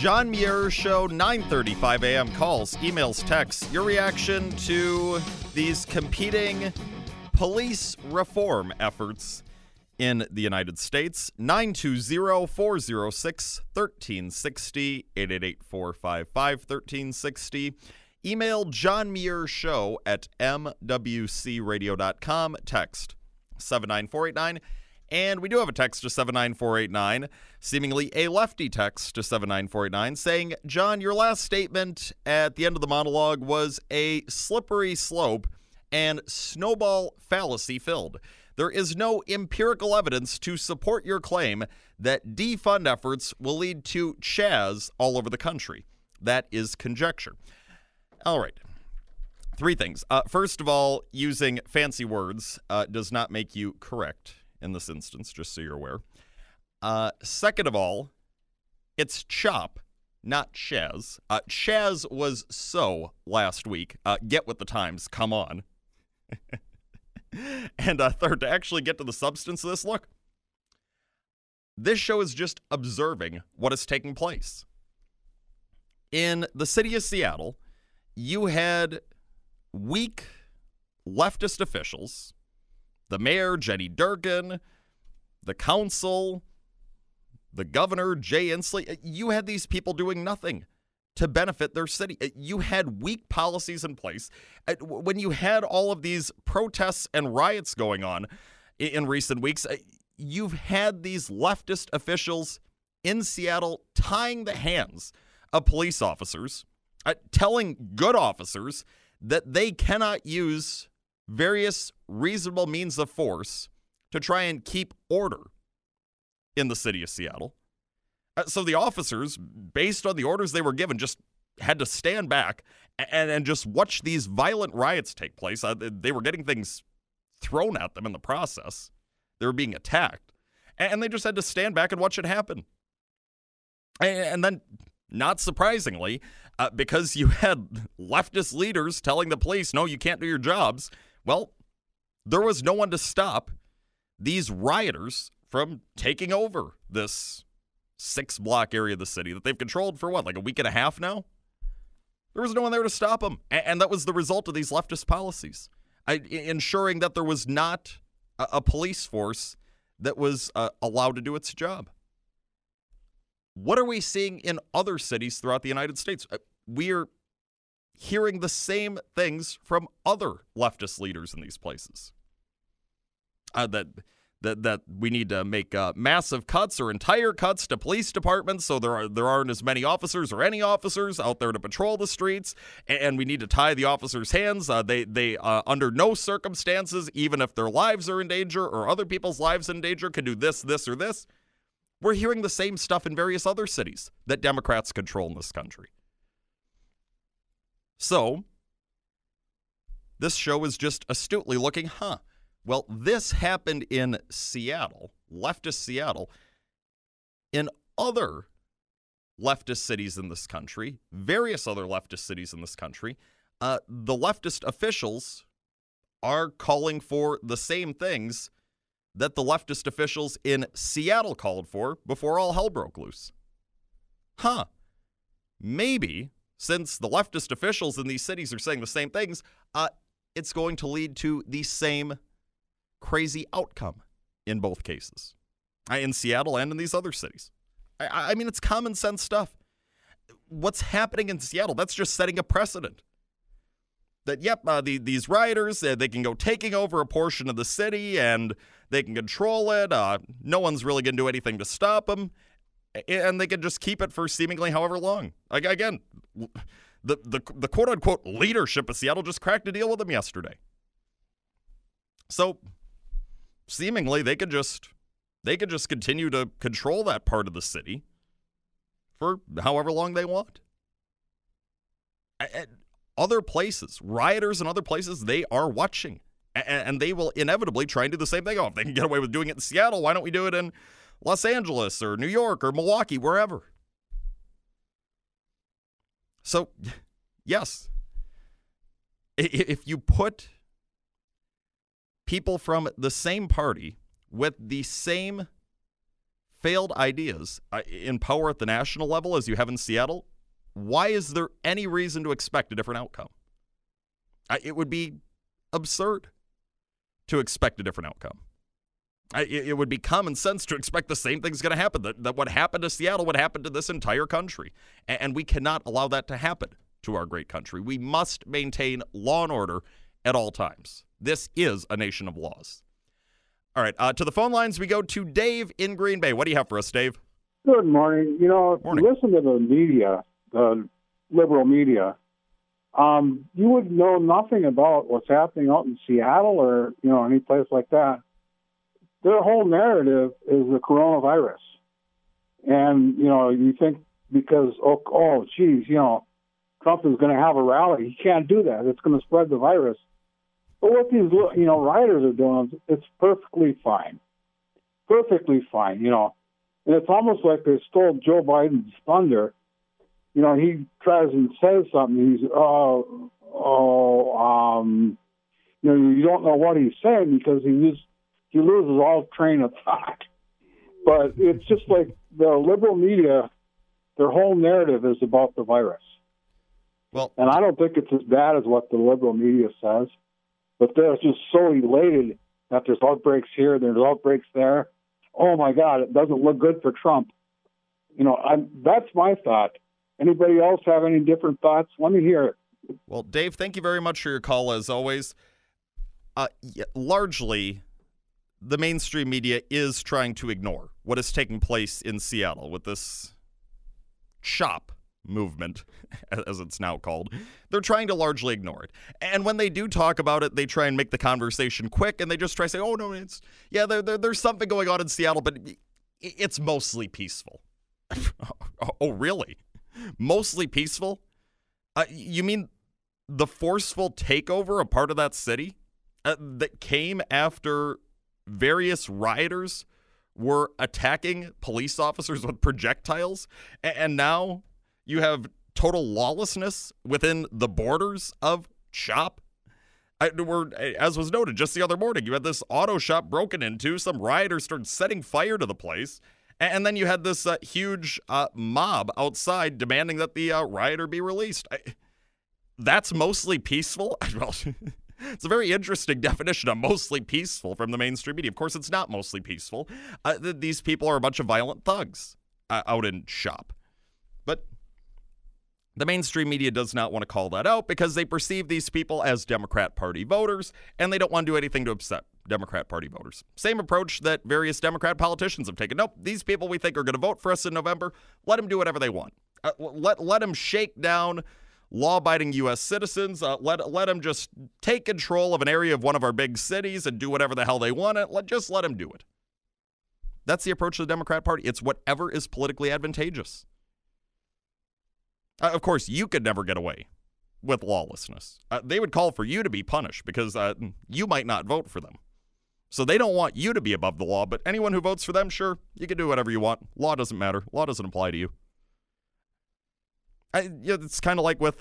John Muir Show, 9:35 a.m. Calls, emails, texts. Your reaction to these competing police reform efforts in the United States. 920-406-1360, 888-455-1360. Email John Muir Show at mwcradio.com. Text 79489. And we do have a text to 79489, seemingly a lefty text to 79489, saying, John, your last statement at the end of the monologue was a slippery slope and snowball fallacy filled. There is no empirical evidence to support your claim that defund efforts will lead to CHAZ all over the country. That is conjecture. All right. Three things. First of all, using fancy words does not make you correct in this instance, just so you're aware. Second of all, it's CHOP, not CHAZ. CHAZ was so last week. Get with the times. Come on. And third, to actually get to the substance of this, look, this show is just observing what is taking place. In the city of Seattle, you had weak leftist officials, the mayor, Jenny Durkin, the council, the governor, Jay Inslee. You had these people doing nothing to benefit their city. You had weak policies in place. When you had all of these protests and riots going on in recent weeks, you've had these leftist officials in Seattle tying the hands of police officers, telling good officers that they cannot use various reasonable means of force to try and keep order in the city of Seattle. So the officers, based on the orders they were given, just had to stand back and just watch these violent riots take place. They were getting things thrown at them in the process. They were being attacked. And they just had to stand back and watch it happen. And then, not surprisingly, because you had leftist leaders telling the police, no, you can't do your jobs, well, there was no one to stop these rioters from taking over this six-block area of the city that they've controlled for, what, like a week and a half now? There was no one there to stop them, and that was the result of these leftist policies, ensuring that there was not a police force that was allowed to do its job. What are we seeing in other cities throughout the United States? We're hearing the same things from other leftist leaders in these places. That we need to make massive cuts or entire cuts to police departments so there aren't as many officers or any officers out there to patrol the streets, and we need to tie the officers' hands. They under no circumstances, even if their lives are in danger or other people's lives in danger, can do this, this, or this. We're hearing the same stuff in various other cities that Democrats control in this country. So, this show is just astutely looking, well, this happened in Seattle, leftist Seattle. In other leftist cities in this country, various other leftist cities in this country, the leftist officials are calling for the same things that the leftist officials in Seattle called for before all hell broke loose. Maybe, since the leftist officials in these cities are saying the same things, it's going to lead to the same crazy outcome in both cases, in Seattle and in these other cities. I mean, it's common sense stuff. What's happening in Seattle, that's just setting a precedent. That, these rioters, they can go taking over a portion of the city and they can control it. No one's really going to do anything to stop them. And they can just keep it for seemingly however long. Again, the quote-unquote leadership of Seattle just cracked a deal with them yesterday. So, seemingly, they could just continue to control that part of the city for however long they want. Other places, rioters in other places, they are watching. And they will inevitably try and do the same thing. Oh, if they can get away with doing it in Seattle, why don't we do it in Los Angeles or New York or Milwaukee, wherever? So, yes, if you put people from the same party with the same failed ideas in power at the national level, as you have in Seattle, why is there any reason to expect a different outcome? It would be absurd to expect a different outcome. It would be common sense to expect the same thing's going to happen, that what happened to Seattle would happen to this entire country. And we cannot allow that to happen to our great country. We must maintain law and order at all times. This is a nation of laws. All right, to the phone lines we go to Dave in Green Bay. What do you have for us, Dave? Good morning. You know, if you listen to the media, the liberal media, you would know nothing about what's happening out in Seattle or, you know, any place like that. Their whole narrative is the coronavirus. And, you know, you think because, oh, geez, you know, Trump is going to have a rally. He can't do that. It's going to spread the virus. But what these, you know, rioters are doing, it's perfectly fine. Perfectly fine, you know. And it's almost like they stole Joe Biden's thunder. You know, he tries and says something. He's, you know, you don't know what he's saying because he loses all train of thought. But it's just like the liberal media, their whole narrative is about the virus. Well, and I don't think it's as bad as what the liberal media says, but they're just so elated that there's outbreaks here, there's outbreaks there. Oh, my God, it doesn't look good for Trump. You know, that's my thought. Anybody else have any different thoughts? Let me hear it. Well, Dave, thank you very much for your call, as always. Largely, the mainstream media is trying to ignore what is taking place in Seattle with this CHOP movement, as it's now called. They're trying to largely ignore it. And when they do talk about it, they try and make the conversation quick, and they just try to say, oh, no, it's, yeah, there's something going on in Seattle, but it's mostly peaceful. Oh, really? Mostly peaceful? You mean the forceful takeover of part of that city that came after various rioters were attacking police officers with projectiles, and now you have total lawlessness within the borders of CHOP? As was noted just the other morning, you had this auto shop broken into, some rioters started setting fire to the place, and then you had this huge mob outside demanding that the rioter be released. That's mostly peaceful? Well, it's a very interesting definition of mostly peaceful from the mainstream media. Of course, it's not mostly peaceful. These people are a bunch of violent thugs out in CHOP. But the mainstream media does not want to call that out because they perceive these people as Democrat Party voters, and they don't want to do anything to upset Democrat Party voters. Same approach that various Democrat politicians have taken. Nope, these people we think are going to vote for us in November, let them do whatever they want. Let them shake down law-abiding U.S. citizens. Let them just take control of an area of one of our big cities and do whatever the hell they want. Just let them do it. That's the approach of the Democrat Party. It's whatever is politically advantageous. Of course, you could never get away with lawlessness. They would call for you to be punished because you might not vote for them. So they don't want you to be above the law, but anyone who votes for them, sure, you can do whatever you want. Law doesn't matter. Law doesn't apply to you. It's kind of like with,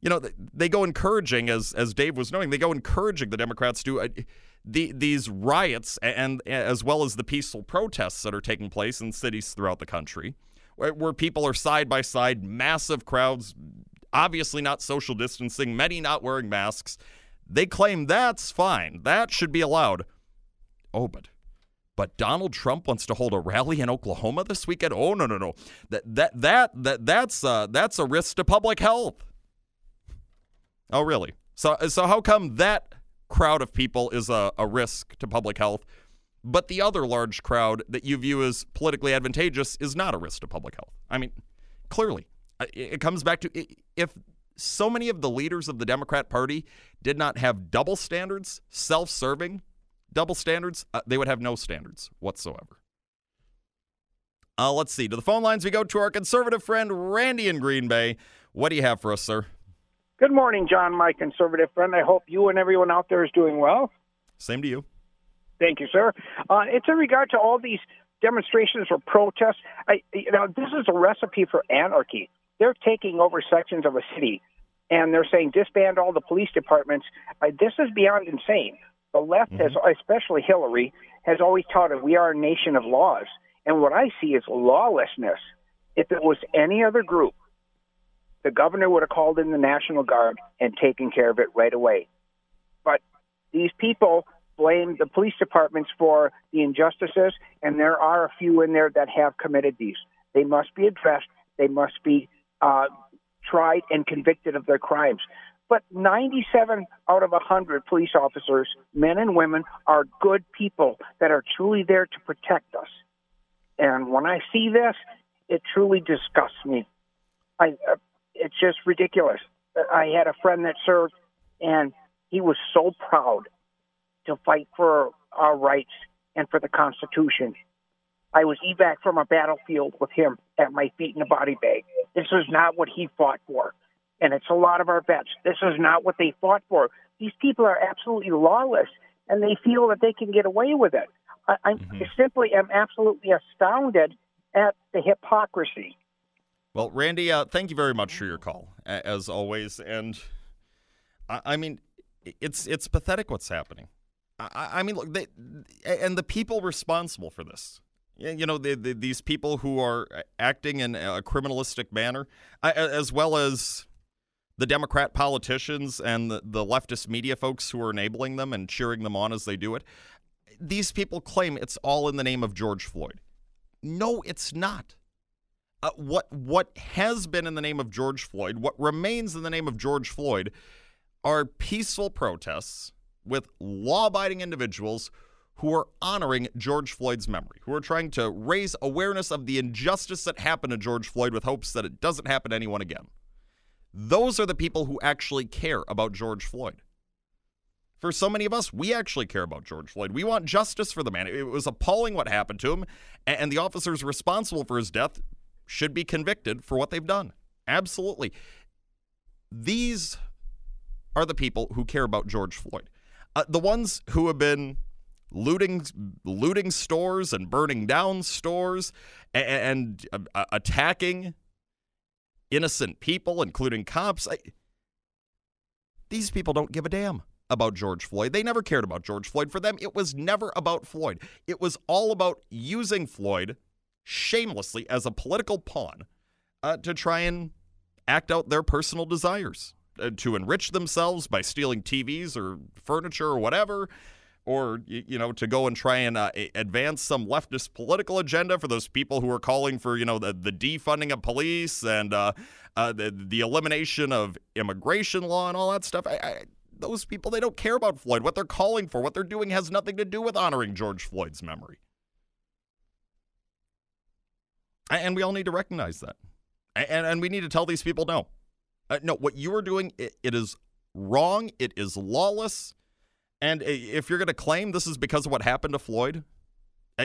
you know, they go encouraging, as Dave was noting, they go encouraging the Democrats to these riots and as well as the peaceful protests that are taking place in cities throughout the country, where people are side by side, massive crowds, obviously not social distancing, many not wearing masks. They claim that's fine. That should be allowed. Oh, but Donald Trump wants to hold a rally in Oklahoma this weekend? Oh, no. That's a risk to public health. Oh, really? So how come that crowd of people is a risk to public health, but the other large crowd that you view as politically advantageous is not a risk to public health? I mean, clearly, it comes back to if so many of the leaders of the Democrat Party did not have double standards, self-serving double standards, they would have no standards whatsoever. Let's see. To the phone lines we go to our conservative friend Randy in Green Bay. What do you have for us, sir? Good morning, John, my conservative friend. I hope you and everyone out there is doing well. Same to you. Thank you, sir. It's in regard to all these demonstrations or protests. This is a recipe for anarchy. They're taking over sections of a city, and they're saying disband all the police departments. This is beyond insane. The left, especially Hillary, has always touted we are a nation of laws, And what I see is lawlessness. If it was any other group, the governor would have called in the National Guard and taken care of it right away. But these people blame the police departments for the injustices, and there are a few in there that have committed these. They must be addressed. They must be tried and convicted of their crimes. But 97 out of 100 police officers, men and women, are good people that are truly there to protect us. And when I see this, it truly disgusts me. It's just ridiculous. I had a friend that served, and he was so proud to fight for our rights and for the Constitution. I was evac from a battlefield with him at my feet in a body bag. This is not what he fought for. And it's a lot of our vets. This is not what they fought for. These people are absolutely lawless, and they feel that they can get away with it. I simply am absolutely astounded at the hypocrisy. Well, Randy, thank you very much for your call, as always. And, I mean, it's pathetic what's happening. I mean, look, and the people responsible for this. You know, these people who are acting in a criminalistic manner, as well as the Democrat politicians and the leftist media folks who are enabling them and cheering them on as they do it. These people claim it's all in the name of George Floyd. No, it's not. What has been in the name of George Floyd, what remains in the name of George Floyd, are peaceful protests with law-abiding individuals who are honoring George Floyd's memory, who are trying to raise awareness of the injustice that happened to George Floyd with hopes that it doesn't happen to anyone again. Those are the people who actually care about George Floyd. For so many of us, we actually care about George Floyd. We want justice for the man. It was appalling what happened to him, and the officers responsible for his death should be convicted for what they've done. Absolutely. These are the people who care about George Floyd. The ones who have been looting stores and burning down stores and attacking innocent people, including cops. These people don't give a damn about George Floyd. They never cared about George Floyd. For them, it was never about Floyd. It was all about using Floyd shamelessly as a political pawn to try and act out their personal desires, to enrich themselves by stealing TVs or furniture or whatever, or, you know, to go and try and advance some leftist political agenda for those people who are calling for, you know, the defunding of police and the elimination of immigration law and all that stuff. Those people, they don't care about Floyd. What they're calling for, what they're doing has nothing to do with honoring George Floyd's memory. And we all need to recognize that. And we need to tell these people, no. No, what you are doing, it is wrong. It is lawless. And if you're going to claim this is because of what happened to Floyd,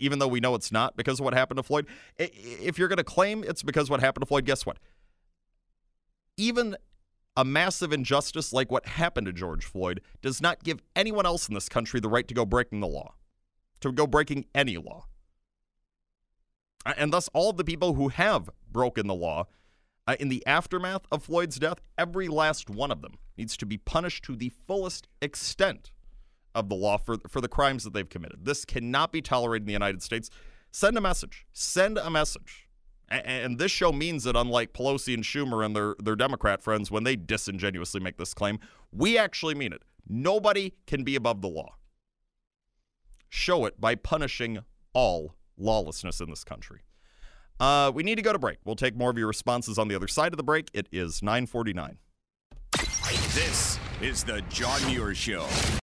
even though we know it's not because of what happened to Floyd, if you're going to claim it's because of what happened to Floyd, guess what? Even a massive injustice like what happened to George Floyd does not give anyone else in this country the right to go breaking the law, to go breaking any law. And thus, all of the people who have broken the law in the aftermath of Floyd's death, every last one of them needs to be punished to the fullest extent of the law for the crimes that they've committed. This cannot be tolerated in the United States. Send a message. Send a message. And this show means that, unlike Pelosi and Schumer and their Democrat friends, when they disingenuously make this claim, we actually mean it. Nobody can be above the law. Show it by punishing all lawlessness in this country. We need to go to break. We'll take more of your responses on the other side of the break. It is 9:49. This is the John Muir Show.